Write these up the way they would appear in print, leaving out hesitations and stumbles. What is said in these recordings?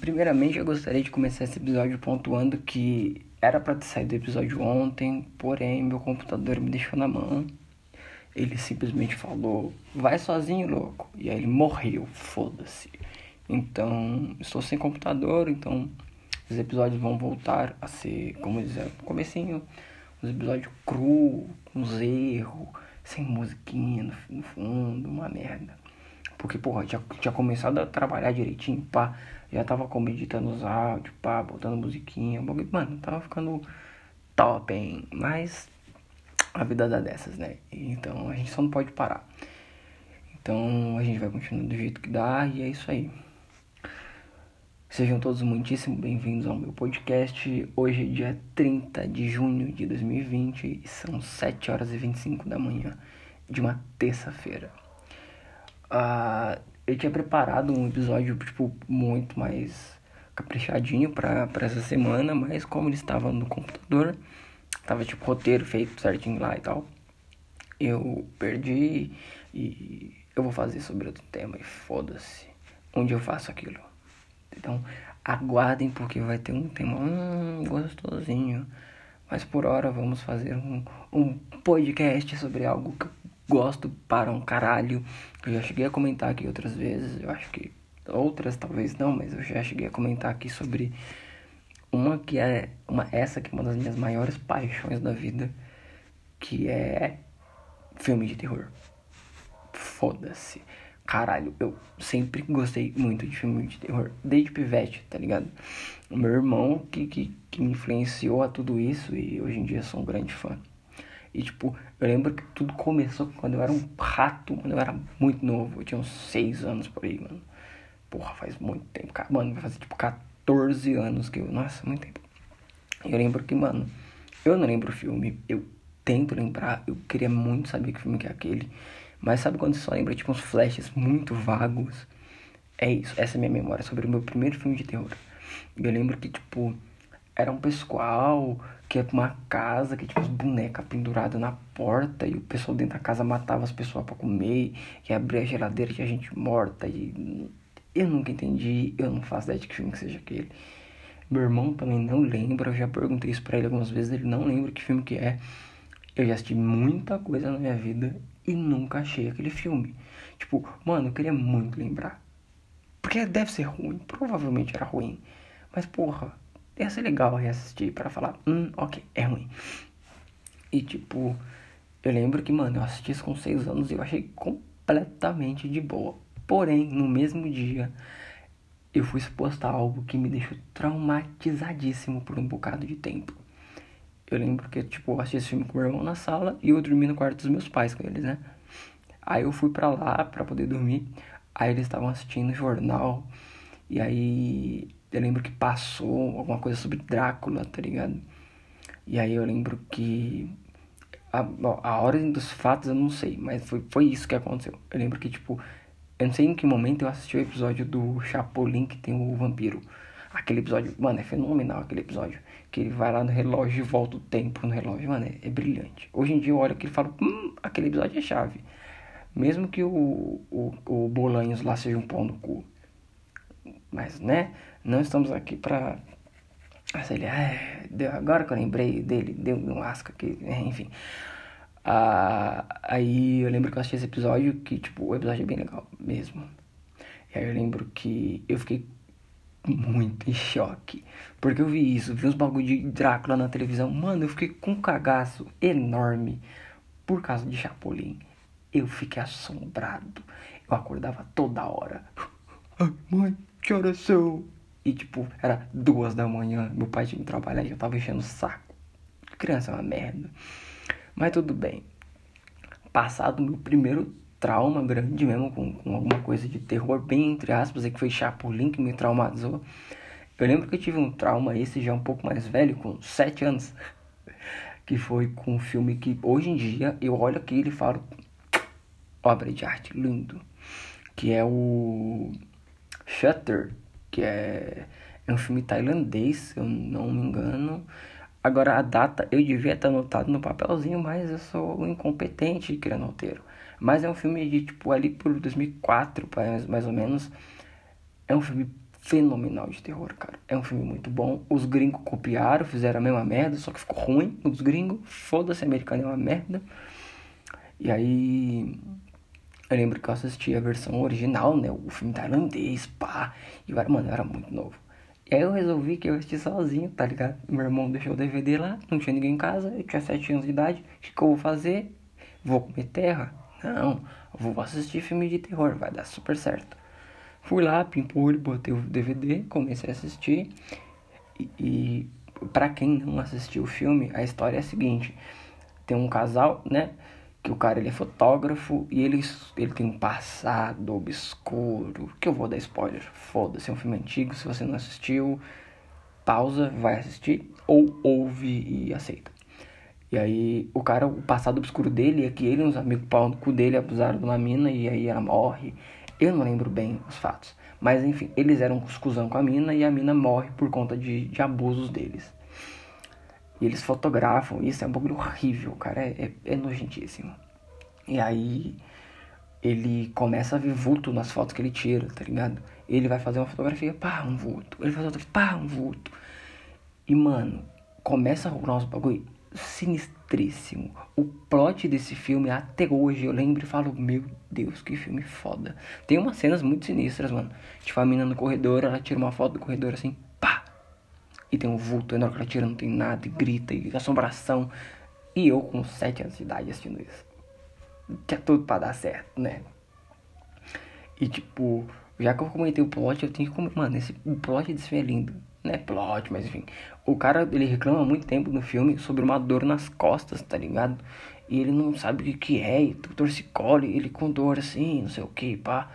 Primeiramente, eu gostaria de começar esse episódio pontuando que era pra ter saído o episódio ontem, porém meu computador me deixou na mão. Ele simplesmente falou, vai sozinho, louco. E aí ele morreu, foda-se. Então, estou sem computador, então os episódios vão voltar a ser, como dizer, no comecinho, os episódios cru, com os erros, sem musiquinha no fundo, uma merda. Porque, porra, tinha começado a trabalhar direitinho, pá. Já tava como editando os áudios, pá, botando musiquinha, mano, tava ficando top, hein. Mas a vida dá dessas, né? Então a gente só não pode parar. Então a gente vai continuando do jeito que dá e é isso aí. Sejam todos muitíssimo bem-vindos ao meu podcast. Hoje é dia 30 de junho de 2020 e são 7h25 da manhã de uma terça-feira. Eu tinha preparado um episódio tipo muito mais caprichadinho pra essa semana, mas como ele estava no computador, tava tipo roteiro feito certinho lá e tal, eu perdi e eu vou fazer sobre outro tema e foda-se onde eu faço aquilo. Então aguardem porque vai ter um tema gostosinho, mas por hora vamos fazer um podcast sobre algo que eu gosto para um caralho. Eu já cheguei a comentar aqui outras vezes, eu acho que outras talvez não, mas eu já cheguei a comentar aqui sobre uma que é uma das minhas maiores paixões da vida, que é filme de terror. Foda-se. Caralho, eu sempre gostei muito de filme de terror, desde pivete, tá ligado? O meu irmão que me influenciou a tudo isso e hoje em dia sou um grande fã. E tipo, eu lembro que tudo começou quando eu era um rato, quando eu era muito novo, eu tinha uns 6 anos por aí, mano. Porra, faz muito tempo, cara. Mano, vai fazer tipo 14 anos que eu... Nossa, muito tempo. Eu lembro que, mano, eu não lembro o filme, eu tento lembrar, eu queria muito saber que filme que é aquele. Mas sabe quando você só lembra, tipo, uns flashes muito vagos? É isso, essa é a minha memória sobre o meu primeiro filme de terror. Eu lembro que, tipo, era um pessoal que ia pra uma casa que tinha umas bonecas penduradas na porta e o pessoal dentro da casa matava as pessoas pra comer e abria a geladeira e tinha gente morta e... Eu nunca entendi, eu não faço ideia de que filme que seja aquele. Meu irmão também não lembra, eu já perguntei isso pra ele algumas vezes, ele não lembra que filme que é. Eu já assisti muita coisa na minha vida e nunca achei aquele filme. Tipo, mano, eu queria muito lembrar. Porque deve ser ruim, provavelmente era ruim. Mas porra, ia ser legal reassistir pra falar, ok, é ruim. E tipo, eu lembro que, mano, eu assisti isso com 6 anos e eu achei completamente de boa. Porém, no mesmo dia, eu fui exposto a algo que me deixou traumatizadíssimo por um bocado de tempo. Eu lembro que, tipo, eu assisti esse filme com meu irmão na sala e eu dormi no quarto dos meus pais com eles, né? Aí eu fui pra lá pra poder dormir, aí eles estavam assistindo jornal e aí... Eu lembro que passou alguma coisa sobre Drácula, tá ligado? E aí eu lembro que... A ordem dos fatos eu não sei, mas foi isso que aconteceu. Eu lembro que, tipo... Eu não sei em que momento eu assisti o episódio do Chapolin que tem o vampiro. Aquele episódio... Mano, é fenomenal aquele episódio. Que ele vai lá no relógio e volta o tempo no relógio. Mano, é brilhante. Hoje em dia eu olho aquilo e falo... aquele episódio é chave. Mesmo que o Bolanhos lá seja um pau no cu. Mas, né... Não estamos aqui pra... Agora que eu lembrei dele, deu um lasca aqui, enfim. Aí eu lembro que eu assisti esse episódio, que tipo, o episódio é bem legal mesmo. E aí eu lembro que eu fiquei muito em choque. Porque eu vi isso, vi uns bagulho de Drácula na televisão. Mano, eu fiquei com um cagaço enorme por causa de Chapolin. Eu fiquei assombrado. Eu acordava toda hora. Ai, mãe, que horas são? E, tipo, era 2h da manhã, meu pai tinha que trabalhar e eu tava enchendo o saco. Criança é uma merda. Mas tudo bem. Passado o meu primeiro trauma grande mesmo, com alguma coisa de terror, bem entre aspas, que foi Chapolin que me traumatizou. Eu lembro que eu tive um trauma esse já um pouco mais velho, com 7 anos. Que foi com um filme que, hoje em dia, eu olho aqui e ele falo... Obra de arte, lindo. Que é o... Shutter. Que é um filme tailandês, se eu não me engano. Agora, a data eu devia ter anotado no papelzinho, mas eu sou incompetente criando roteiro. Mas é um filme de, tipo, ali por 2004, mais ou menos. É um filme fenomenal de terror, cara. É um filme muito bom. Os gringos copiaram, fizeram a mesma merda, só que ficou ruim. Os gringos, foda-se, americano é uma merda. E aí, eu lembro que eu assisti a versão original, né? O filme tailandês, pá. E, mano, eu era muito novo. E aí eu resolvi que eu assisti sozinho, tá ligado? Meu irmão deixou o DVD lá, não tinha ninguém em casa. Eu tinha 7 anos de idade. O que eu vou fazer? Vou comer terra? Não, vou assistir filme de terror, vai dar super certo. Fui lá, pimpolho, botei o DVD, comecei a assistir. E pra quem não assistiu o filme, a história é a seguinte. Tem um casal, né? Que o cara, ele é fotógrafo e ele tem um passado obscuro. Que eu vou dar spoiler, foda-se, é um filme antigo. Se você não assistiu, pausa, vai assistir ou ouve e aceita. E aí, o cara, o passado obscuro dele é que ele e uns amigos pau no cu dele abusaram de uma mina e aí ela morre. Eu não lembro bem os fatos. Mas, enfim, eles eram uns cuzão com a mina e a mina morre por conta de abusos deles. E eles fotografam. Isso é um bagulho horrível, cara. É nojentíssimo. E aí, ele começa a ver vulto nas fotos que ele tira, tá ligado? Ele vai fazer uma fotografia, pá, um vulto. Ele faz outra, pá, um vulto. E, mano, começa a rolar uns bagulho sinistríssimo. O plot desse filme, até hoje, eu lembro e falo, meu Deus, que filme foda. Tem umas cenas muito sinistras, mano. Tipo, a mina no corredor, ela tira uma foto do corredor assim, pá. E tem um vulto, e na hora que ela tira não tem nada, e grita, e assombração. E eu com 7 anos de idade assistindo isso. Tinha tudo pra dar certo, né? E tipo, já que eu comentei o plot, eu tenho que comentar, mano, o plot desse filme é lindo. Não é plot, mas enfim. O cara, ele reclama há muito tempo no filme sobre uma dor nas costas, tá ligado? E ele não sabe o que é, e o torcicole, ele com dor assim, não sei o que, pá.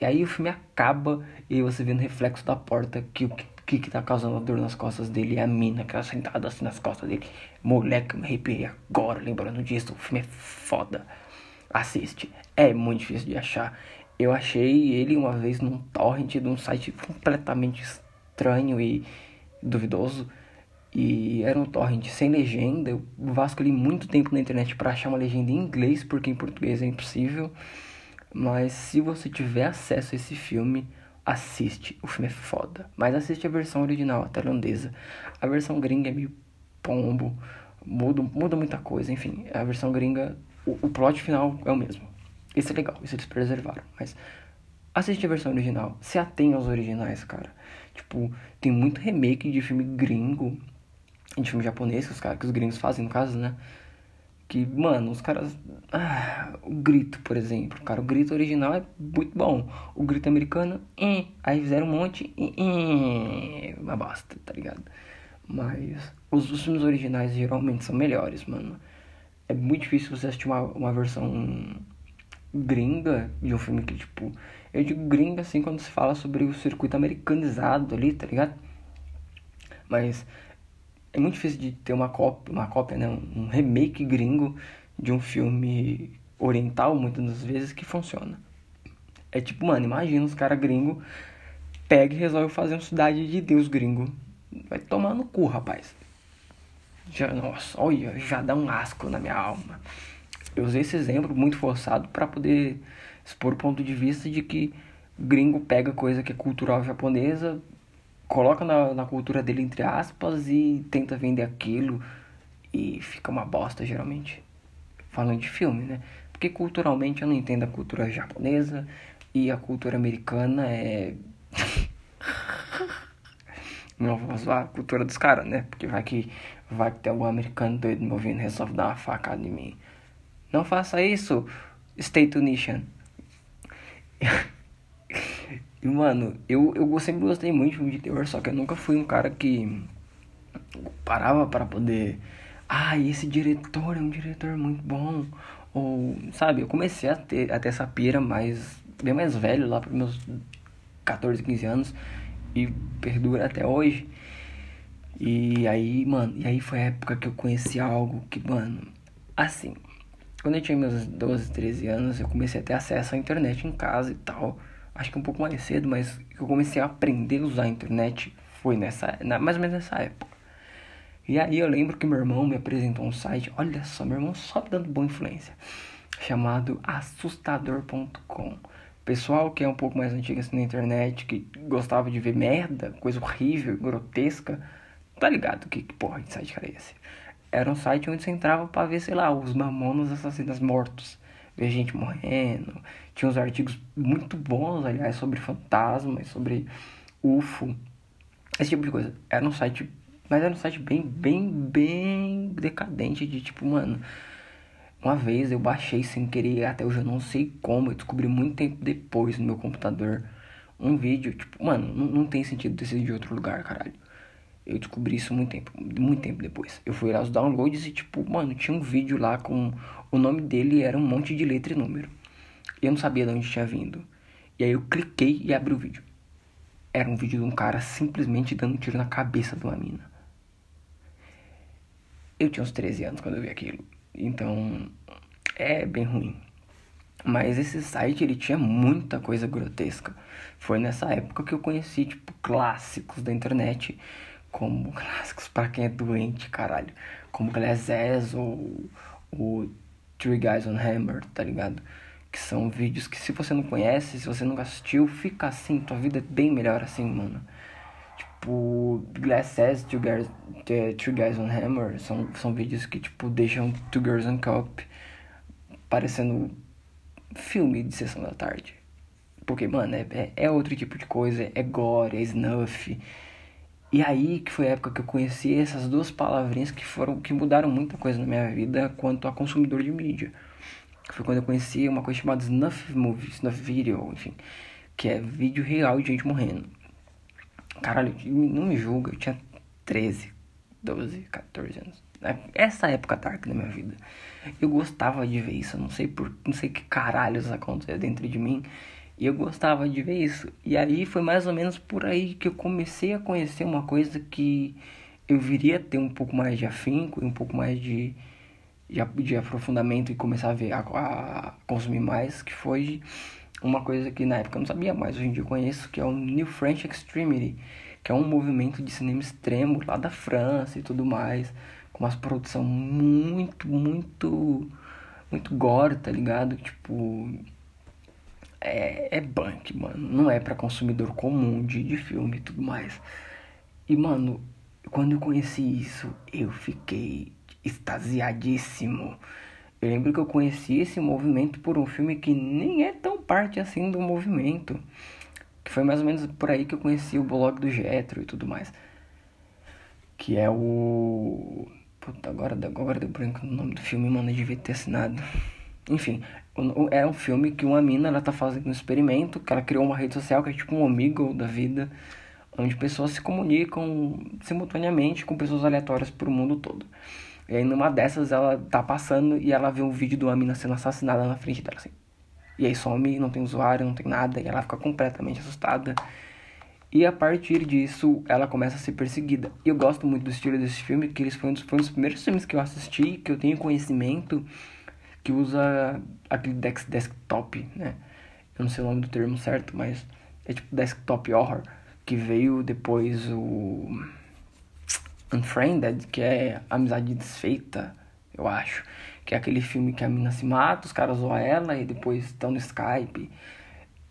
E aí o filme acaba, e você vê no reflexo da porta que o que tá causando a dor nas costas dele é a mina que tá sentada assim nas costas dele. Moleque, eu me arrepiei agora, lembrando disso. O filme é foda. Assiste. É muito difícil de achar. Eu achei ele uma vez num torrent de um site completamente estranho e duvidoso, e era um torrent sem legenda. Eu vasculhei muito tempo na internet para achar uma legenda em inglês, porque em português é impossível. Mas se você tiver acesso a esse filme, assiste, o filme é foda. Mas assiste a versão original, a tailandesa. A versão gringa é meio pombo, muda muita coisa, enfim. A versão gringa, o plot final é o mesmo. Isso é legal, isso eles preservaram, mas assiste a versão original, se atenha aos originais, cara. Tipo, tem muito remake de filme gringo, de filme japonês, que os gringos fazem, no caso, né? Que, mano, os caras... Ah, o Grito, por exemplo. Cara, o Grito original é muito bom. O Grito americano, aí fizeram um monte, uma bosta, tá ligado? Mas os filmes originais geralmente são melhores, mano. É muito difícil você assistir uma versão gringa de um filme que, tipo... Eu digo gringa, assim, quando se fala sobre o circuito americanizado ali, tá ligado? Mas é muito difícil de ter uma cópia, né? Um remake gringo de um filme oriental, muitas das vezes, que funciona. É tipo, mano, imagina os caras gringos pegam e resolvem fazer uma Cidade de Deus gringo. Vai tomar no cu, rapaz. Já, nossa, olha, já dá um asco na minha alma. Eu usei esse exemplo muito forçado pra poder expor o ponto de vista de que gringo pega coisa que é cultural japonesa, coloca na cultura dele, entre aspas, e tenta vender aquilo, e fica uma bosta, geralmente. Falando de filme, né? Porque culturalmente eu não entendo a cultura japonesa, e a cultura americana é... Não vou usar a cultura dos caras, né? Porque vai que tem algum americano doido me ouvindo, resolve dar uma facada em mim. Não faça isso, stay tuned. E, mano, eu sempre gostei muito de filme de terror, só que eu nunca fui um cara que parava pra poder... Ah, esse diretor é um diretor muito bom. Ou, sabe, eu comecei a ter essa pira bem mais velho, lá pros meus 14, 15 anos. E perdura até hoje. E aí, mano, foi a época que eu conheci algo que, mano... Assim... Quando eu tinha meus 12, 13 anos, eu comecei a ter acesso à internet em casa e tal. Acho que um pouco mais cedo, mas eu comecei a aprender a usar a internet foi mais ou menos nessa época. E aí eu lembro que meu irmão me apresentou um site, olha só, meu irmão só me dando boa influência, chamado assustador.com. pessoal que é um pouco mais antigo assim na internet, que gostava de ver merda, coisa horrível, grotesca, tá ligado que porra de site era esse? Era um site onde você entrava pra ver, sei lá, os mamonas assassinas mortos, ver gente morrendo. Tinha uns artigos muito bons, aliás, sobre fantasmas, sobre UFO, esse tipo de coisa. Era um site, mas era um site bem decadente, de tipo, mano... Uma vez eu baixei sem querer, até hoje eu não sei como, eu descobri muito tempo depois no meu computador um vídeo, tipo, mano, não tem sentido decidir de outro lugar, caralho. Eu descobri isso muito tempo depois. Eu fui lá os downloads e, tipo, mano, tinha um vídeo lá com... O nome dele era um monte de letra e número. E eu não sabia de onde tinha vindo. E aí eu cliquei e abri o vídeo. Era um vídeo de um cara simplesmente dando um tiro na cabeça de uma mina. Eu tinha uns 13 anos quando eu vi aquilo. Então, é bem ruim. Mas esse site, ele tinha muita coisa grotesca. Foi nessa época que eu conheci, tipo, clássicos da internet. Como clássicos pra quem é doente, caralho. Como Glazes ou o Three Guys on Hammer, tá ligado? Que são vídeos que, se você não conhece, se você nunca assistiu, fica assim. Tua vida é bem melhor assim, mano. Tipo, Glasses, Two Guys on Hammer são vídeos que, tipo, deixam Two Girls and Cop parecendo filme de sessão da tarde. Porque, mano, é outro tipo de coisa, é gore, é snuff. E aí que foi a época que eu conheci essas duas palavrinhas que mudaram muita coisa na minha vida quanto a consumidor de mídia. Foi quando eu conheci uma coisa chamada snuff movie, snuff video, enfim, que é vídeo real de gente morrendo. Caralho, não me julga, eu tinha 13, 12, 14 anos. Essa época dark da minha vida. Eu gostava de ver isso, não sei que caralhos aconteceu dentro de mim. E eu gostava de ver isso. E aí foi mais ou menos por aí que eu comecei a conhecer uma coisa que eu viria a ter um pouco mais de afinco, um pouco mais de aprofundamento e começar a ver, a consumir mais, que foi... Uma coisa que na época eu não sabia, mas hoje em dia eu conheço, que é o New French Extremity, que é um movimento de cinema extremo lá da França e tudo mais, com umas produções muito gore, tá ligado? Tipo, é bunk, mano, não é pra consumidor comum de filme e tudo mais. E, mano, quando eu conheci isso, eu fiquei extasiadíssimo. Eu lembro que eu conheci esse movimento por um filme que nem é tão parte assim do movimento. Que foi mais ou menos por aí que eu conheci o blog do Getro e tudo mais. Que é o... Puta, agora deu branco no nome do filme, mano, eu devia ter assinado. Enfim, é um filme que uma mina, ela tá fazendo um experimento, que ela criou uma rede social que é tipo um Omegle da vida, onde pessoas se comunicam simultaneamente com pessoas aleatórias pro mundo todo. E aí numa dessas ela tá passando e ela vê um vídeo de uma mina sendo assassinada na frente dela, assim. E aí some, não tem usuário, não tem nada, e ela fica completamente assustada. E a partir disso ela começa a ser perseguida. E eu gosto muito do estilo desse filme, que eles foi um dos primeiros filmes que eu assisti, que eu tenho conhecimento, que usa aquele desktop, né? Eu não sei o nome do termo certo, mas é tipo desktop horror, que veio depois o... Unfriended, que é Amizade Desfeita, eu acho. Que é aquele filme que a mina se mata, os caras zoam ela e depois estão no Skype.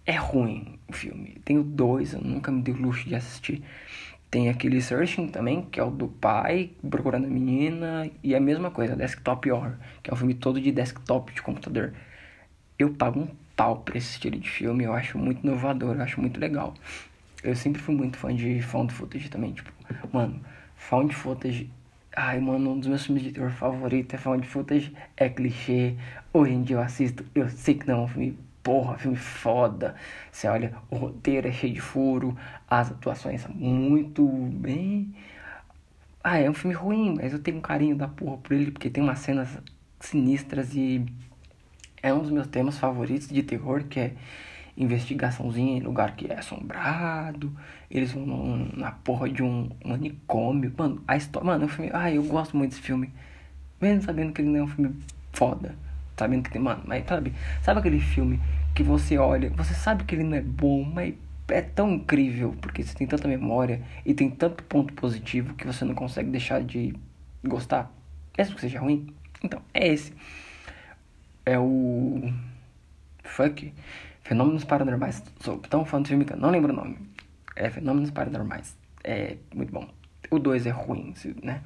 É ruim o filme. Tem o 2, eu nunca me dei o luxo de assistir. Tem aquele Searching também, que é o do pai procurando a menina. E a mesma coisa, Desktop Horror, que é um filme todo de desktop, de computador. Eu pago um pau pra esse estilo de filme, eu acho muito inovador, eu acho muito legal. Eu sempre fui muito fã de found footage também, tipo, mano... Found footage, ai mano, um dos meus filmes de terror favoritos é found footage, é clichê, hoje em dia eu assisto, eu sei que não é um filme porra, filme foda, você olha, o roteiro é cheio de furo, as atuações são muito bem, é um filme ruim, mas eu tenho um carinho da porra por ele, porque tem umas cenas sinistras e é um dos meus temas favoritos de terror, que é investigaçãozinha em lugar que é assombrado. Eles vão na porra de um manicômio. Mano, a história... Mano, é um filme... eu gosto muito desse filme. Mesmo sabendo que ele não é um filme foda. Sabendo que tem... Mano, mas sabe... Sabe aquele filme que você olha... Você sabe que ele não é bom, mas é tão incrível. Porque você tem tanta memória e tem tanto ponto positivo que você não consegue deixar de gostar. Mesmo que seja ruim. Então, é esse. É o... Fuck... Fenômenos Paranormais. Sou tão fã do filme que eu não lembro o nome. É Fenômenos Paranormais. É muito bom. O 2 é ruim, né?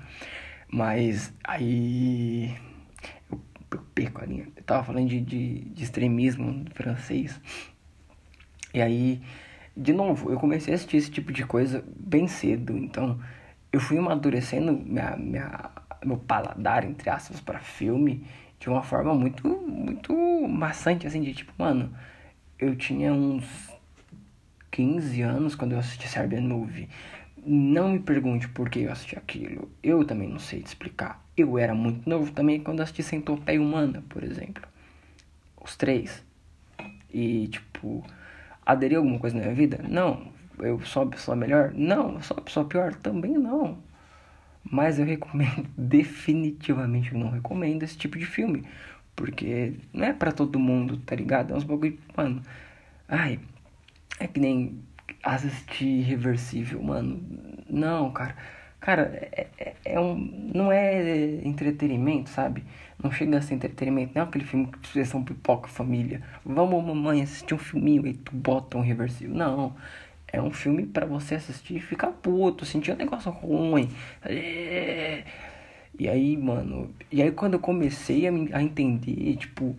Mas aí... eu perco a linha. Eu tava falando de extremismo francês. E aí... de novo, eu comecei a assistir esse tipo de coisa bem cedo. Então, eu fui amadurecendo meu paladar, entre aspas, pra filme... de uma forma muito, muito maçante, assim, de tipo, mano... eu tinha uns 15 anos quando eu assisti Serbian Movie. Não me pergunte por que eu assisti aquilo. Eu também não sei te explicar. Eu era muito novo também quando assisti Centopeia Humana, por exemplo. Os 3. E, tipo, aderi a alguma coisa na minha vida? Não. Eu sou a pessoa melhor? Não. Eu sou a pessoa pior? Também não. Mas eu recomendo, definitivamente eu não recomendo esse tipo de filme. Porque não é pra todo mundo, tá ligado? É uns bagulho, mano... ai, é que nem assistir Irreversível, mano. Não, cara. Cara, não é entretenimento, sabe? Não chega a ser entretenimento. Não é aquele filme que precisa ser um pipoca, família. Vamos, mamãe, assistir um filminho e tu bota um Irreversível. Não. É um filme pra você assistir e ficar puto, sentir um negócio ruim. E aí, mano... e aí quando eu comecei a entender, tipo...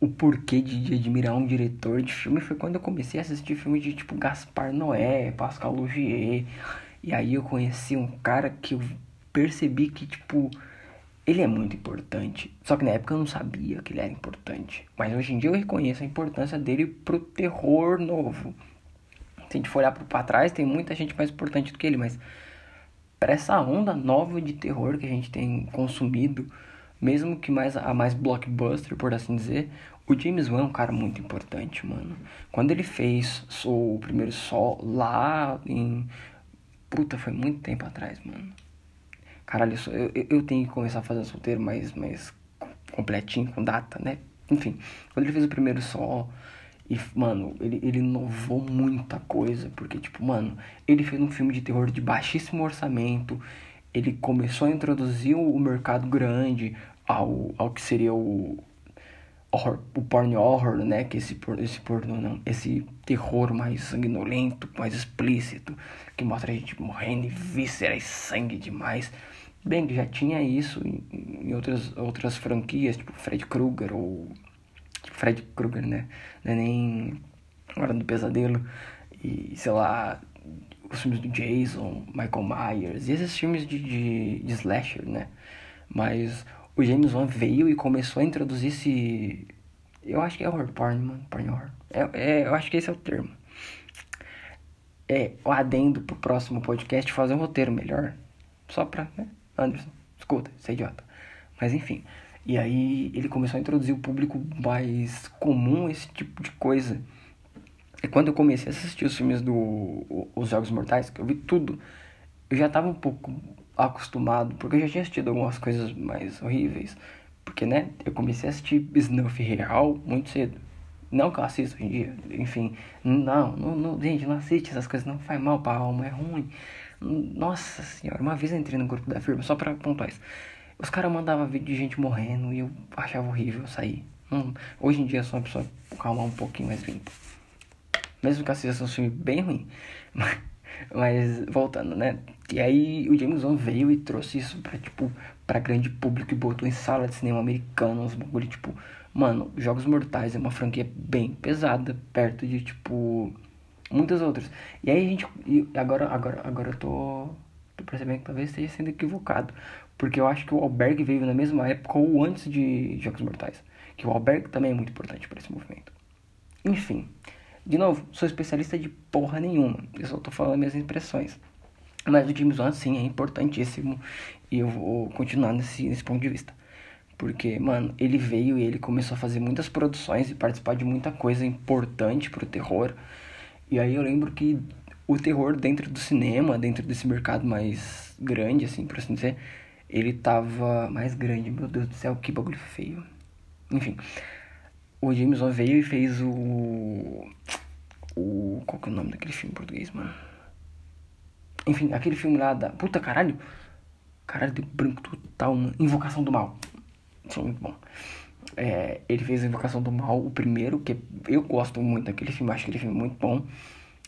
o porquê de admirar um diretor de filme... foi quando eu comecei a assistir filmes de, tipo, Gaspar Noé... Pascal Lugier... E aí eu conheci um cara que eu percebi que, tipo... ele é muito importante... só que na época eu não sabia que ele era importante... mas hoje em dia eu reconheço a importância dele pro terror novo... se a gente for olhar pra trás, tem muita gente mais importante do que ele, mas... para essa onda nova de terror que a gente tem consumido, mesmo que mais blockbuster, por assim dizer, o James Wan é um cara muito importante, mano. Quando ele fez o primeiro Sol lá em... puta, foi muito tempo atrás, mano. Caralho, eu tenho que começar a fazer um solteiro mais completinho, com data, né? Enfim, quando ele fez o primeiro Sol... e, mano, ele inovou muita coisa, porque, tipo, mano, ele fez um filme de terror de baixíssimo orçamento, ele começou a introduzir o mercado grande ao que seria o porn horror, né, que esse terror mais sanguinolento, mais explícito, que mostra a gente morrendo e víscera e sangue demais. Bem, que já tinha isso em outras franquias, tipo Fred Krueger ou... Fred Krueger, né? Não é nem Hora do Pesadelo. E, sei lá, os filmes do Jason, Michael Myers. E esses filmes de slasher, né? Mas o James Wan veio e começou a introduzir esse... eu acho que é horror porn, mano. Porn horror. Eu acho que esse é o termo. É o adendo pro próximo podcast fazer um roteiro melhor. Só pra, né? Anderson, escuta, você é idiota. Mas, enfim... e aí ele começou a introduzir o público mais comum esse tipo de coisa. E quando eu comecei a assistir os filmes Os Jogos Mortais, que eu vi tudo, eu já tava um pouco acostumado, porque eu já tinha assistido algumas coisas mais horríveis. Porque, né, eu comecei a assistir Snuff Real muito cedo. Não que eu assisto hoje em dia, enfim. Não, gente, não assiste essas coisas, não faz mal pra alma, é ruim. Nossa senhora, uma vez eu entrei no grupo da firma, só pra pontuar isso. Os caras mandavam vídeo de gente morrendo e eu achava horrível sair. Hoje em dia eu sou uma pessoa calma, um pouquinho mais limpa. Mesmo que assista um filme bem ruim. Mas voltando, né? E aí o James Wan veio e trouxe isso pra, tipo, pra grande público e botou em sala de cinema americano, uns bagulho, tipo... mano, Jogos Mortais é uma franquia bem pesada, perto de, tipo, muitas outras. E aí a gente... e agora eu tô percebendo que talvez esteja sendo equivocado. Porque eu acho que o Albergue veio na mesma época ou antes de Jogos Mortais. Que o Albergue também é muito importante para esse movimento. Enfim. De novo, sou especialista de porra nenhuma. Eu só tô falando minhas impressões. Mas o James Wan, sim, é importantíssimo. E eu vou continuar nesse ponto de vista. Porque, mano, ele veio e ele começou a fazer muitas produções e participar de muita coisa importante pro terror. E aí eu lembro que o terror dentro do cinema, dentro desse mercado mais grande, assim, por assim dizer... ele tava mais grande, meu Deus do céu, que bagulho feio. Enfim, o James Wan veio e fez qual que é o nome daquele filme em português, mano? Enfim, aquele filme lá da... puta, caralho! Caralho, deu branco total, mano. Invocação do Mal. Isso é muito bom. Ele fez a Invocação do Mal, o primeiro, que eu gosto muito daquele filme, acho aquele filme muito bom.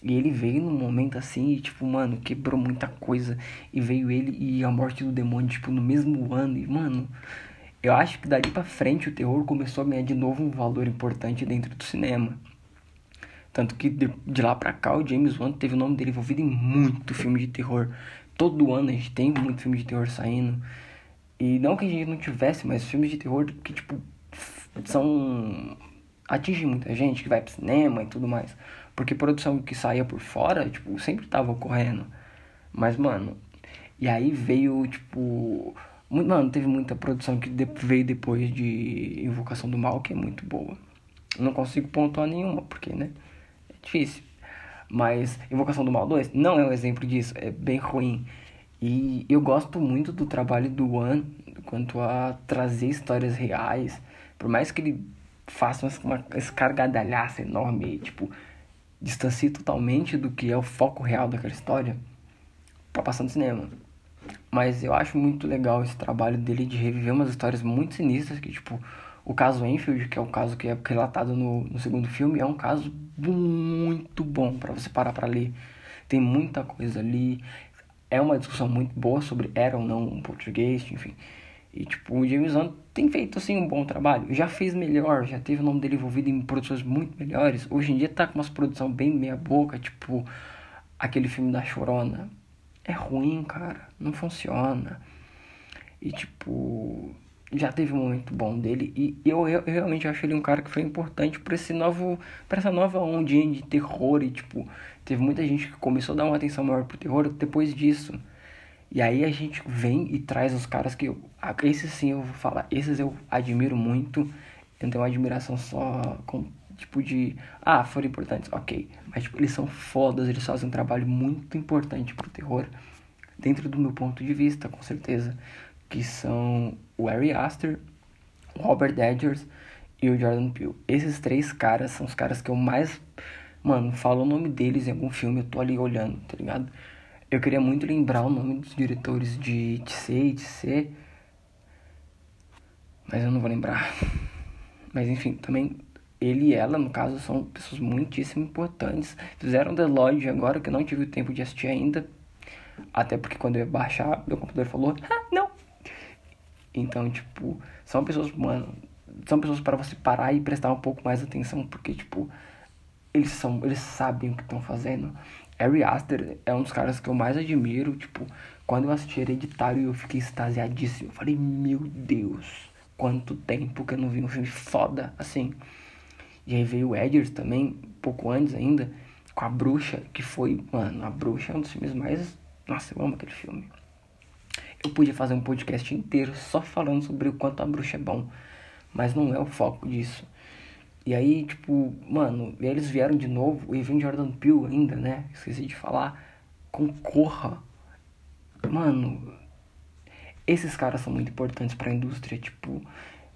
E ele veio num momento assim e, tipo, mano, quebrou muita coisa. E veio ele e A Morte do Demônio, tipo, no mesmo ano. E, mano, eu acho que dali pra frente o terror começou a ganhar de novo um valor importante dentro do cinema. Tanto que de lá pra cá o James Wan teve o nome dele envolvido em muito filme de terror. Todo ano a gente tem muito filme de terror saindo. E não que a gente não tivesse, mas filmes de terror que, tipo, atingem muita gente, que vai pro cinema e tudo mais. Porque produção que saía por fora, tipo, sempre tava ocorrendo. Mas, mano, e aí veio, tipo... Mano, teve muita produção que veio depois de Invocação do Mal, que é muito boa. Não consigo pontuar nenhuma, porque, né, é difícil. Mas Invocação do Mal 2 não é um exemplo disso, é bem ruim. E eu gosto muito do trabalho do Wan quanto a trazer histórias reais. Por mais que ele faça uma escargadalhaça enorme, tipo, distancie totalmente do que é o foco real daquela história, tá passando cinema. Mas eu acho muito legal esse trabalho dele de reviver umas histórias muito sinistras, que, tipo, o caso Enfield, que é um caso que é relatado no segundo filme, é um caso muito bom pra você parar pra ler. Tem muita coisa ali. É uma discussão muito boa sobre era ou não um português, enfim. E, tipo, o James Wan tem feito, assim, um bom trabalho. Já fez melhor, já teve o nome dele envolvido em produções muito melhores. Hoje em dia tá com umas produções bem meia boca, tipo, aquele filme da Chorona. É ruim, cara. Não funciona. E, tipo, já teve um momento bom dele. E eu realmente acho ele um cara que foi importante pra essa nova ondinha de terror. E, tipo, teve muita gente que começou a dar uma atenção maior pro terror depois disso. E aí a gente vem e traz os caras que... Esses sim eu vou falar. Esses eu admiro muito. Eu não tenho uma admiração só com... Tipo de... Ah, foram importantes. Ok. Mas, tipo, eles são fodas. Eles fazem um trabalho muito importante pro terror. Dentro do meu ponto de vista, com certeza. Que são o Ari Aster, o Robert Eggers e o Jordan Peele. Esses três caras são os caras que eu mais... Mano, falo o nome deles em algum filme. Eu tô ali olhando, tá ligado? Eu queria muito lembrar o nome dos diretores de ITC. Mas eu não vou lembrar. Mas, enfim, também... Ele e ela, no caso, são pessoas muitíssimo importantes. Fizeram The Lodge agora, que eu não tive o tempo de assistir ainda. Até porque quando eu ia baixar, meu computador falou, ah, não. Então, tipo, são pessoas, mano, são pessoas pra você parar e prestar um pouco mais atenção. Porque, tipo, eles sabem o que estão fazendo. Ari Aster é um dos caras que eu mais admiro. Tipo, quando eu assisti Hereditário, eu fiquei extasiadíssimo. Eu falei, meu Deus, quanto tempo que eu não vi um filme foda assim. E aí veio o Eggers também, pouco antes ainda, com A Bruxa, que foi... Mano, A Bruxa é um dos filmes mais... Nossa, eu amo aquele filme. Eu podia fazer um podcast inteiro só falando sobre o quanto A Bruxa é bom. Mas não é o foco disso. E aí, tipo... Mano, e eles vieram de novo. E vem Jordan Peele ainda, né? Esqueci de falar. Com Corra. Mano... Esses caras são muito importantes pra indústria, tipo...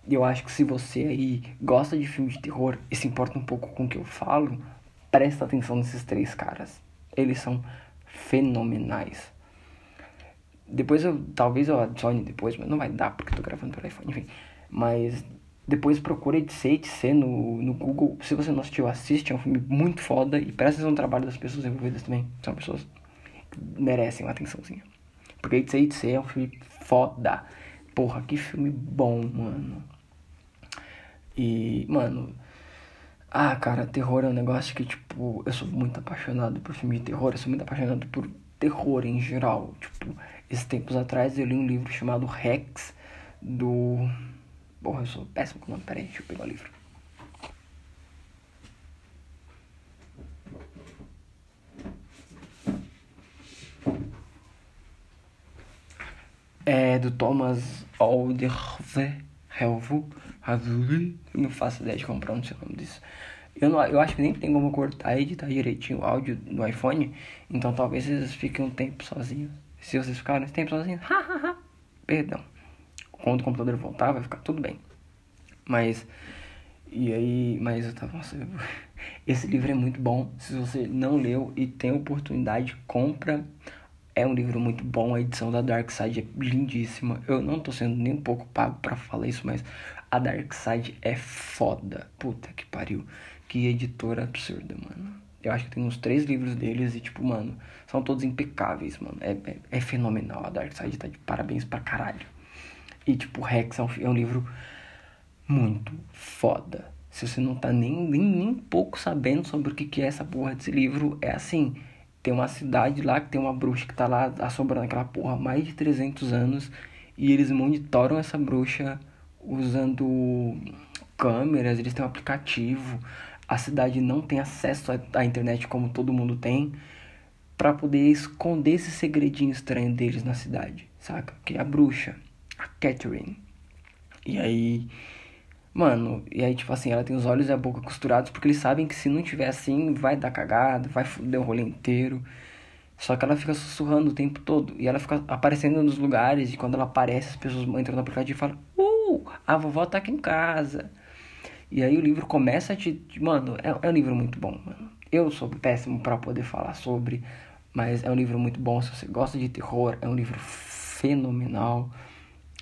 Eu acho que se você aí gosta de filme de terror e se importa um pouco com o que eu falo, presta atenção nesses três caras. Eles são fenomenais. Talvez eu adicione depois, mas não vai dar porque eu tô gravando pelo iPhone, enfim. Mas depois procura ITC no Google. Se você não assistiu, assiste. É um filme muito foda e presta atenção no trabalho das pessoas envolvidas também. São pessoas que merecem uma atençãozinha. Porque ITC é um filme foda. Porra, que filme bom, mano. E, mano... Ah, cara, terror é um negócio que, tipo... Eu sou muito apaixonado por filme de terror. Eu sou muito apaixonado por terror em geral. Tipo, esses tempos atrás eu li um livro chamado Hex, do... Porra, eu sou péssimo com o nome. Pera aí, deixa eu pegar o livro. É do Thomas Olde Heuvelt. Não faço ideia de como pronunciar o nome disso. Eu acho que nem tem como cortar e editar direitinho o áudio no iPhone. Então talvez vocês fiquem um tempo sozinhos. Se vocês ficarem esse tempo sozinhos, perdão. Quando o computador voltar, vai ficar tudo bem. Esse livro é muito bom. Se você não leu e tem oportunidade, compra. É um livro muito bom, a edição da Darkside é lindíssima. Eu não tô sendo nem um pouco pago pra falar isso, mas A Darkside é foda. Puta que pariu. Que editora absurda, mano. Eu acho que tem uns 3 livros deles e, tipo, mano, são todos impecáveis, mano. É fenomenal. A Darkside tá de parabéns pra caralho. E, tipo, Hex é um livro muito foda. Se você não tá nem pouco sabendo sobre o que é essa porra desse livro, é assim... Tem uma cidade lá que tem uma bruxa que tá lá assombrando aquela porra há mais de 300 anos. E eles monitoram essa bruxa usando câmeras, eles têm um aplicativo. A cidade não tem acesso à internet como todo mundo tem. Pra poder esconder esse segredinho estranho deles na cidade, saca? Que é a bruxa, a Catherine. E aí... Mano, e aí, tipo assim, ela tem os olhos e a boca costurados, porque eles sabem que se não tiver assim, vai dar cagada, vai foder o rolê inteiro. Só que ela fica sussurrando o tempo todo. E ela fica aparecendo nos lugares, e quando ela aparece, as pessoas entram no aplicativo e falam: a vovó tá aqui em casa. E aí o livro começa a te... Mano, é um livro muito bom, mano. Eu sou péssimo pra poder falar sobre, mas é um livro muito bom. Se você gosta de terror, é um livro fenomenal.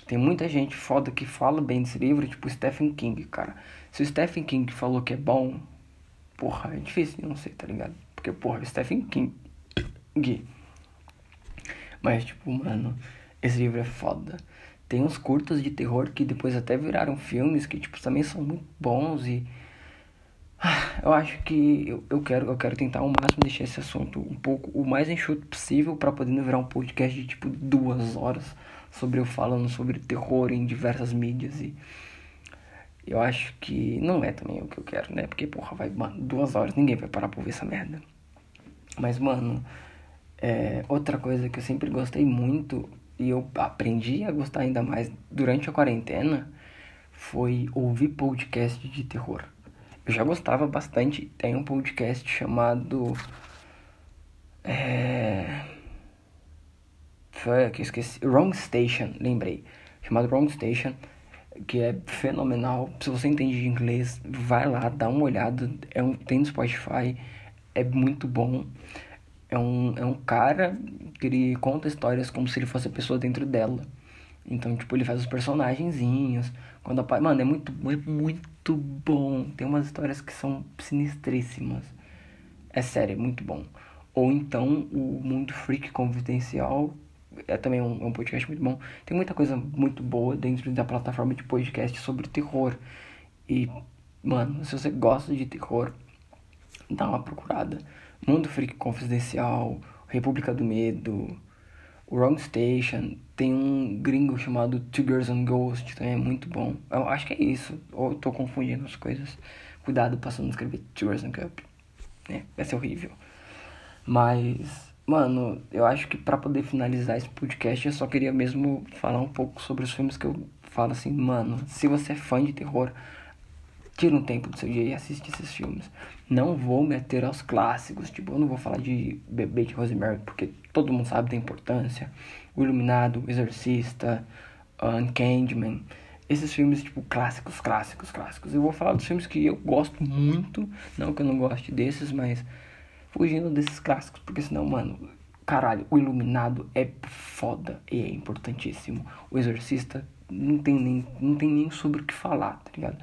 Tem muita gente foda que fala bem desse livro, tipo Stephen King, cara. Se o Stephen King falou que é bom, porra, é difícil, eu não sei, tá ligado? Porque, porra, é Stephen King. Mas, tipo, mano, esse livro é foda. Tem uns curtas de terror que depois até viraram filmes, que, tipo, também são muito bons e... Eu acho que eu quero tentar ao máximo deixar esse assunto um pouco, o mais enxuto possível, pra poder virar um podcast de, tipo, 2 horas... sobre eu falando sobre terror em diversas mídias. E eu acho que não é também o que eu quero, né? Porque, porra, vai, mano, 2 horas, ninguém vai parar pra ouvir essa merda. Mas, mano, outra coisa que eu sempre gostei muito, e eu aprendi a gostar ainda mais durante a quarentena, foi ouvir podcast de terror. Eu já gostava bastante. Tem um podcast chamado... Wrong Station, lembrei. Chamado Wrong Station, que é fenomenal. Se você entende de inglês, vai lá, dá uma olhada. Tem no Spotify, é muito bom. É um cara que ele conta histórias como se ele fosse a pessoa dentro dela. Então, tipo, ele faz os personagenzinhos. Mano, é muito bom. Tem umas histórias que são sinistríssimas. É sério, é muito bom. Ou então, o Mundo Freak Confidencial... É também um podcast muito bom. Tem muita coisa muito boa dentro da plataforma de podcast sobre terror. E, mano, se você gosta de terror, dá uma procurada. Mundo Freak Confidencial, República do Medo, Wrong Station. Tem um gringo chamado Tigers and Ghost, também é muito bom. Eu acho que é isso. Ou eu tô confundindo as coisas. Cuidado passando a escrever Tigers and Cup. Vai ser horrível. Mas... Mano, eu acho que pra poder finalizar esse podcast, eu só queria mesmo falar um pouco sobre os filmes que eu falo assim, mano, se você é fã de terror, tira um tempo do seu dia e assiste esses filmes. Não vou me ater aos clássicos, tipo, eu não vou falar de Bebê de Rosemary, porque todo mundo sabe da importância. O Iluminado, o Exorcista, Candyman, esses filmes, tipo, clássicos. Eu vou falar dos filmes que eu gosto muito, não que eu não goste desses, mas... Fugindo desses clássicos, porque senão, mano, caralho, o Iluminado é foda e é importantíssimo. O Exorcista não tem nem sobre o que falar, tá ligado?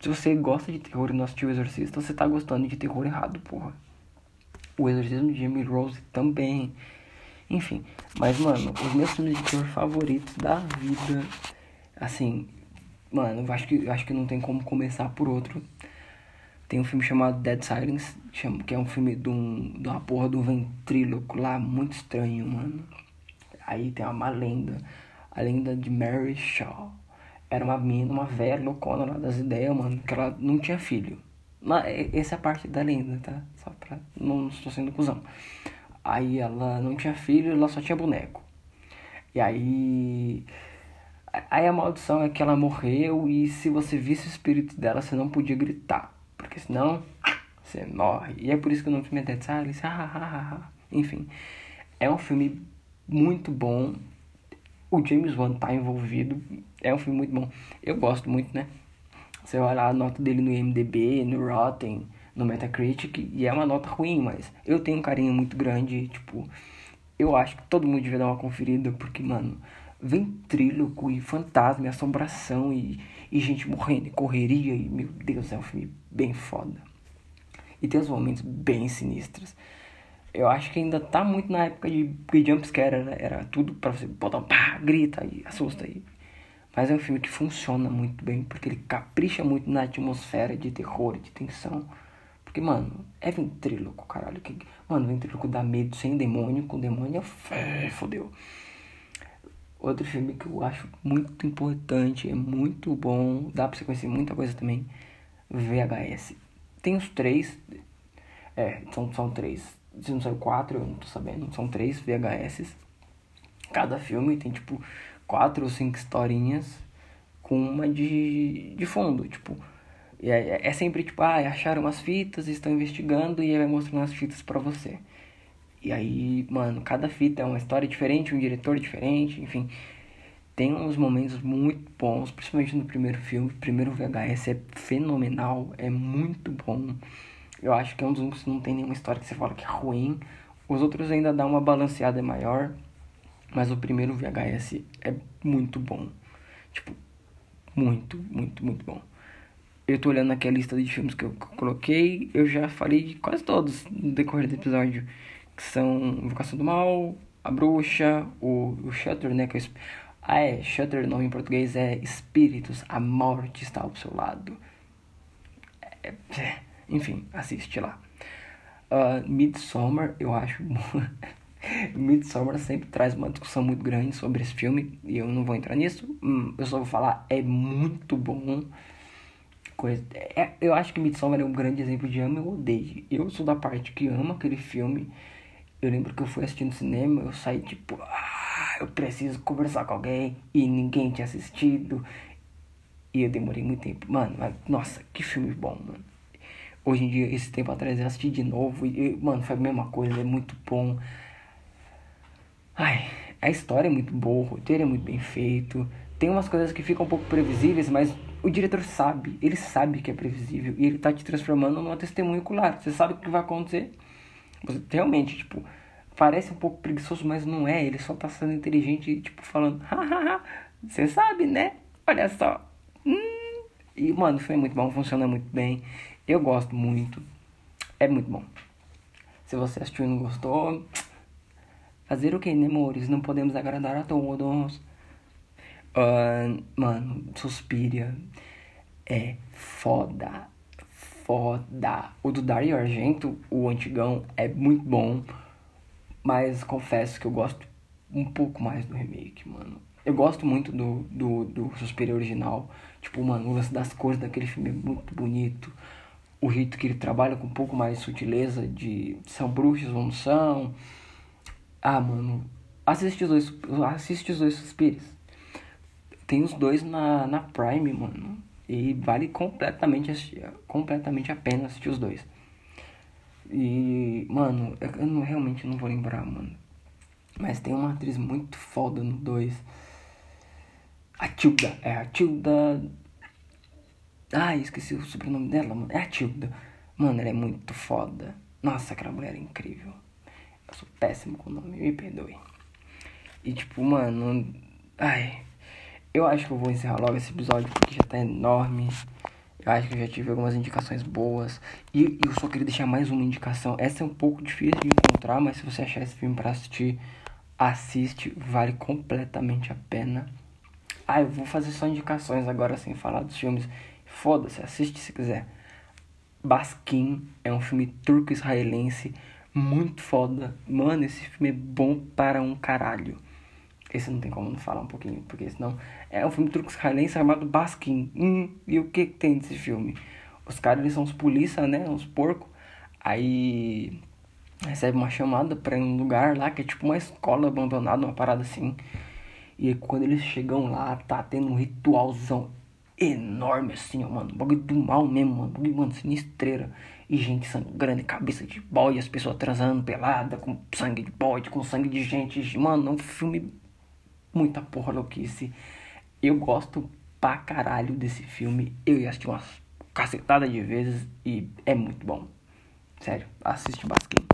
Se você gosta de terror e não assistiu o Exorcista, você tá gostando de terror errado, porra. O Exorcismo de Emily Rose também. Enfim, mas, mano, os meus filmes de terror favoritos da vida, assim, mano, eu acho que não tem como começar por outro. Tem um filme chamado Dead Silence, que é um filme de uma porra de um ventríloco lá, muito estranho, mano. Aí tem uma lenda, a lenda de Mary Shaw. Era uma menina, uma velha loucona lá das ideias, mano, que ela não tinha filho. Mas essa é a parte da lenda, tá? Só pra... Não estou sendo cuzão. Aí ela não tinha filho, ela só tinha boneco. E aí... Aí a maldição é que ela morreu e se você visse o espírito dela, você não podia gritar. Porque senão, você morre. E é por isso que o nome do filme é Dead Silence. Enfim, é um filme muito bom. O James Wan tá envolvido. É um filme muito bom. Eu gosto muito, né? Você olha a nota dele no IMDb, no Rotten, no Metacritic. E é uma nota ruim, mas eu tenho um carinho muito grande. Tipo, eu acho que todo mundo devia dar uma conferida. Porque, mano, ventríloco e fantasma e assombração e... e gente morrendo, e correria, e meu Deus, é um filme bem foda. E tem uns momentos bem sinistros. Eu acho que ainda tá muito na época de jumpscare, né? Era tudo pra você botar um pá, grita e assusta aí. Mas é um filme que funciona muito bem, porque ele capricha muito na atmosfera de terror, de tensão. Porque, mano, é ventríloco, caralho. Mano, ventríloco dá medo sem demônio, com demônio é fodeu. Outro filme que eu acho muito importante, é muito bom, dá pra você conhecer muita coisa também, VHS. Tem os três, são três. Se não saiu 4, eu não tô sabendo. São 3 VHS. Cada filme tem, tipo, 4 ou 5 historinhas com uma de fundo, tipo... É sempre, tipo, acharam umas fitas, estão investigando e aí vai mostrando as fitas pra você. E aí, mano, cada fita é uma história diferente, um diretor diferente, enfim... Tem uns momentos muito bons, principalmente no primeiro filme. O primeiro VHS é fenomenal, é muito bom... Eu acho que é um dos únicos que não tem nenhuma história que você fala que é ruim. Os outros ainda dá uma balanceada maior. Mas o primeiro VHS é muito bom. Tipo, muito, muito, muito bom. Eu tô olhando aqui a lista de filmes que eu coloquei. Eu já falei de quase todos no decorrer do episódio. Que são Invocação do Mal, A Bruxa, o Shutter, né? Que é Shutter, o nome em português é Espíritos, a Morte está ao seu lado. Enfim, assiste lá. Midsommar, eu acho... Midsommar sempre traz uma discussão muito grande sobre esse filme. E eu não vou entrar nisso. Eu só vou falar, é muito bom. Eu acho que Midsommar é um grande exemplo de ama ou odeio. Eu sou da parte que ama aquele filme. Eu lembro que eu fui assistindo cinema, eu saí tipo... eu preciso conversar com alguém. E ninguém tinha assistido. E eu demorei muito tempo. Mano, nossa, que filme bom, mano. Hoje em dia, esse tempo atrás, eu assisti de novo e, mano, foi a mesma coisa, é muito bom. A história é muito boa, o roteiro é muito bem feito. Tem umas coisas que ficam um pouco previsíveis, mas o diretor sabe. Ele sabe que é previsível e ele tá te transformando numa testemunha ocular. Você sabe o que vai acontecer. Você realmente, tipo, parece um pouco preguiçoso, mas não é. Ele só tá sendo inteligente e, tipo, falando, hahaha, você sabe, né? Olha só. E, mano, o filme é muito bom, funciona muito bem. Eu gosto muito, é muito bom. Se você assistiu e não gostou, fazer o que, né, amores? Não podemos agradar a todos. Mano, Suspiria é foda, foda. O do Dario Argento, o antigão, é muito bom, mas confesso que eu gosto um pouco mais do remake, mano. Eu gosto muito do Suspiria original. Tipo, mano, o lance das cores daquele filme é muito bonito. O jeito que ele trabalha com um pouco mais de sutileza de... São bruxas ou não são? Mano... Assiste os dois Suspiris. Tem os dois na Prime, mano. E vale completamente a pena assistir os dois. E... Mano, realmente não vou lembrar, mano. Mas tem uma atriz muito foda no 2. A Tilda... Esqueci o sobrenome dela, mano. É a Tilda. Mano, ela é muito foda. Nossa, aquela mulher é incrível. Eu sou péssimo com o nome, me perdoe. E tipo, mano... Eu acho que eu vou encerrar logo esse episódio, porque já tá enorme. Eu acho que eu já tive algumas indicações boas. E eu só queria deixar mais uma indicação. Essa é um pouco difícil de encontrar, mas se você achar esse filme pra assistir, assiste, vale completamente a pena. Eu vou fazer só indicações agora, sem falar dos filmes. Foda-se, assiste se quiser. Baskin é um filme turco-israelense muito foda. Mano, esse filme é bom para um caralho. Esse não tem como não falar um pouquinho, porque senão... É um filme turco-israelense chamado Baskin. E o que tem desse filme? Os caras, eles são uns polícia, né? Uns porcos. Aí recebe uma chamada pra ir num lugar lá, que é tipo uma escola abandonada, uma parada assim. E quando eles chegam lá, tá tendo um ritualzão enorme assim, ó, mano. Bagulho do mal mesmo, mano. Bagulho, mano, sinistreira. E gente sangrando, cabeça de bode, as pessoas transando pelada, com sangue de bode, com sangue de gente. Mano, é um filme... Muita porra louquice. Eu gosto pra caralho desse filme. Eu ia assistir umas cacetadas de vezes e é muito bom. Sério, assiste Basquinho.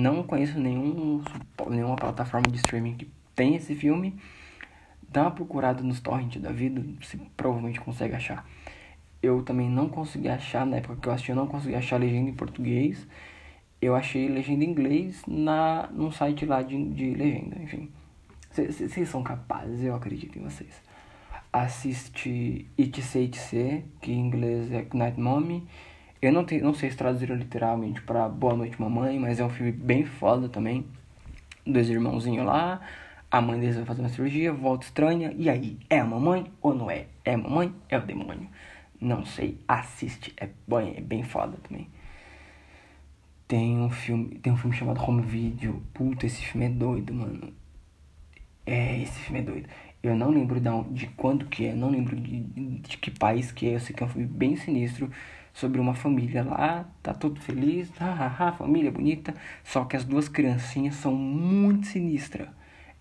Não conheço nenhuma plataforma de streaming que tem esse filme. Dá uma procurada nos torrents da vida, você provavelmente consegue achar. Eu também não consegui achar, na época que eu assisti, eu não consegui achar legenda em português. Eu achei legenda em inglês num site lá de legenda, enfim. Vocês são capazes, eu acredito em vocês. Assiste It's que em inglês é Goodnight Mommy. Eu não sei se traduziram literalmente pra Boa Noite Mamãe, mas é um filme bem foda também. Dois irmãozinhos lá, a mãe deles vai fazer uma cirurgia, volta estranha, e aí? É a mamãe ou não é? É a mamãe? É o demônio? Não sei, assiste, é bem foda também. Tem um filme chamado Home Video. Puta, esse filme é doido, mano. Esse filme é doido. Eu não lembro de quando que é, não lembro de que país que é. Eu sei que é um filme bem sinistro, sobre uma família lá, tá todo feliz, família bonita, só que as duas criancinhas são muito sinistras.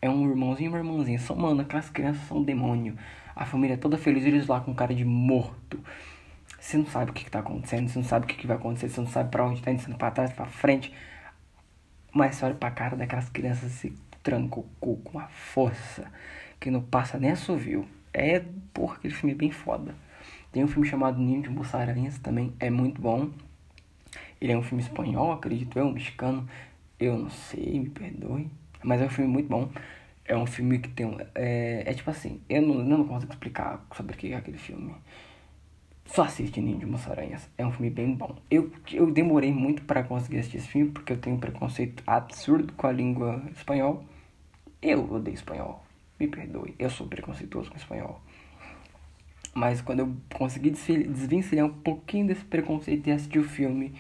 É um irmãozinho e uma irmãzinha, mano, aquelas crianças são um demônio. A família é toda feliz, eles lá com cara de morto. Você não sabe o que tá acontecendo, você não sabe o que vai acontecer, você não sabe pra onde tá indo, pra trás, pra frente. Mas você olha pra cara daquelas crianças, se tranca o cu com uma força que não passa nem assovio. Aquele filme é bem foda. Tem um filme chamado Ninho de Musaranhos também, é muito bom. Ele é um filme espanhol, acredito eu, mexicano, eu não sei, me perdoe. Mas é um filme muito bom. É um filme que tem... tipo assim, eu não consigo explicar sobre o que é aquele filme. Só assiste Ninho de Musaranhas. É um filme bem bom. Eu demorei muito pra conseguir assistir esse filme, porque eu tenho um preconceito absurdo com a língua espanhol. Eu odeio espanhol. Me perdoe, eu sou preconceituoso com espanhol. Mas quando eu consegui desvencilhar um pouquinho desse preconceito e assistir o filme,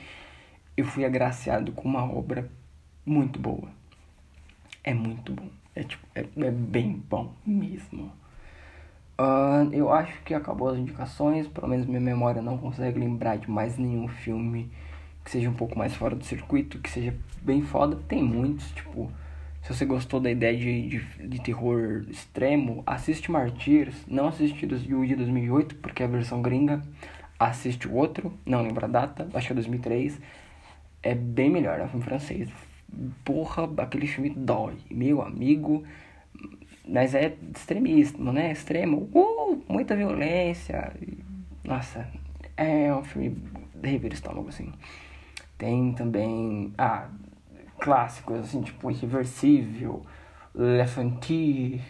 eu fui agraciado com uma obra muito boa. É muito bom. É bem bom mesmo. Eu acho que acabou as indicações. Pelo menos minha memória não consegue lembrar de mais nenhum filme que seja um pouco mais fora do circuito, que seja bem foda. Tem muitos, se você gostou da ideia de terror extremo, assiste Martyrs. Não assiste o de 2008, porque é a versão gringa. Assiste o outro, não lembro a data, acho que é 2003. É bem melhor, é um filme francês. Porra, aquele filme dói, meu amigo. Mas é extremismo, né? Extremo, muita violência. Nossa, é um filme de rever estômago, assim. Tem também clássicos, assim, Irreversível, Le Frontière,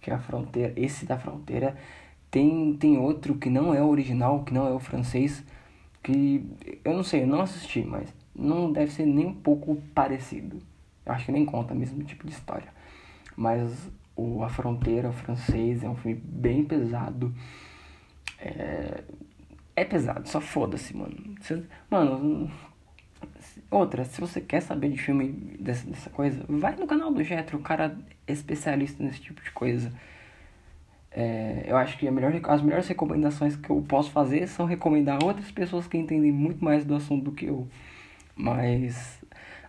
que é a fronteira. Esse da fronteira tem outro que não é o original, que não é o francês, que eu não sei, eu não assisti, mas não deve ser nem um pouco parecido. Eu acho que nem conta o mesmo tipo de história. Mas A Fronteira, o francês, é um filme bem pesado. É pesado, só foda-se, mano. Mano, outra, se você quer saber de filme dessa coisa, vai no canal do Jetro, o cara é especialista nesse tipo de coisa. Eu acho que as melhores recomendações que eu posso fazer são recomendar outras pessoas que entendem muito mais do assunto do que eu. Mas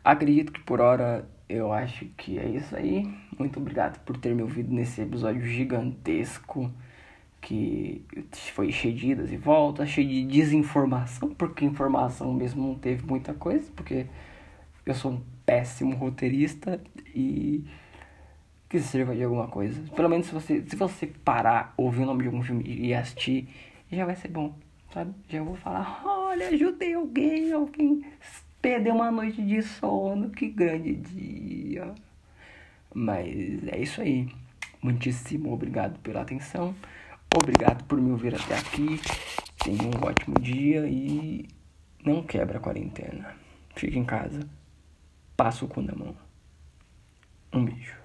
acredito que por hora eu acho que é isso aí. Muito obrigado por ter me ouvido nesse episódio gigantesco, que foi cheio de idas e voltas, cheio de desinformação, porque informação mesmo não teve muita coisa, porque eu sou um péssimo roteirista e que sirva de alguma coisa. Pelo menos se você parar, ouvir o nome de algum filme e assistir, já vai ser bom, sabe? Já vou falar, olha, ajudei alguém... Perdeu uma noite de sono, que grande dia. Mas é isso aí. Muitíssimo obrigado pela atenção. Obrigado por me ouvir até aqui. Tenha um ótimo dia e não quebra a quarentena. Fique em casa. Passa o cu na mão. Um beijo.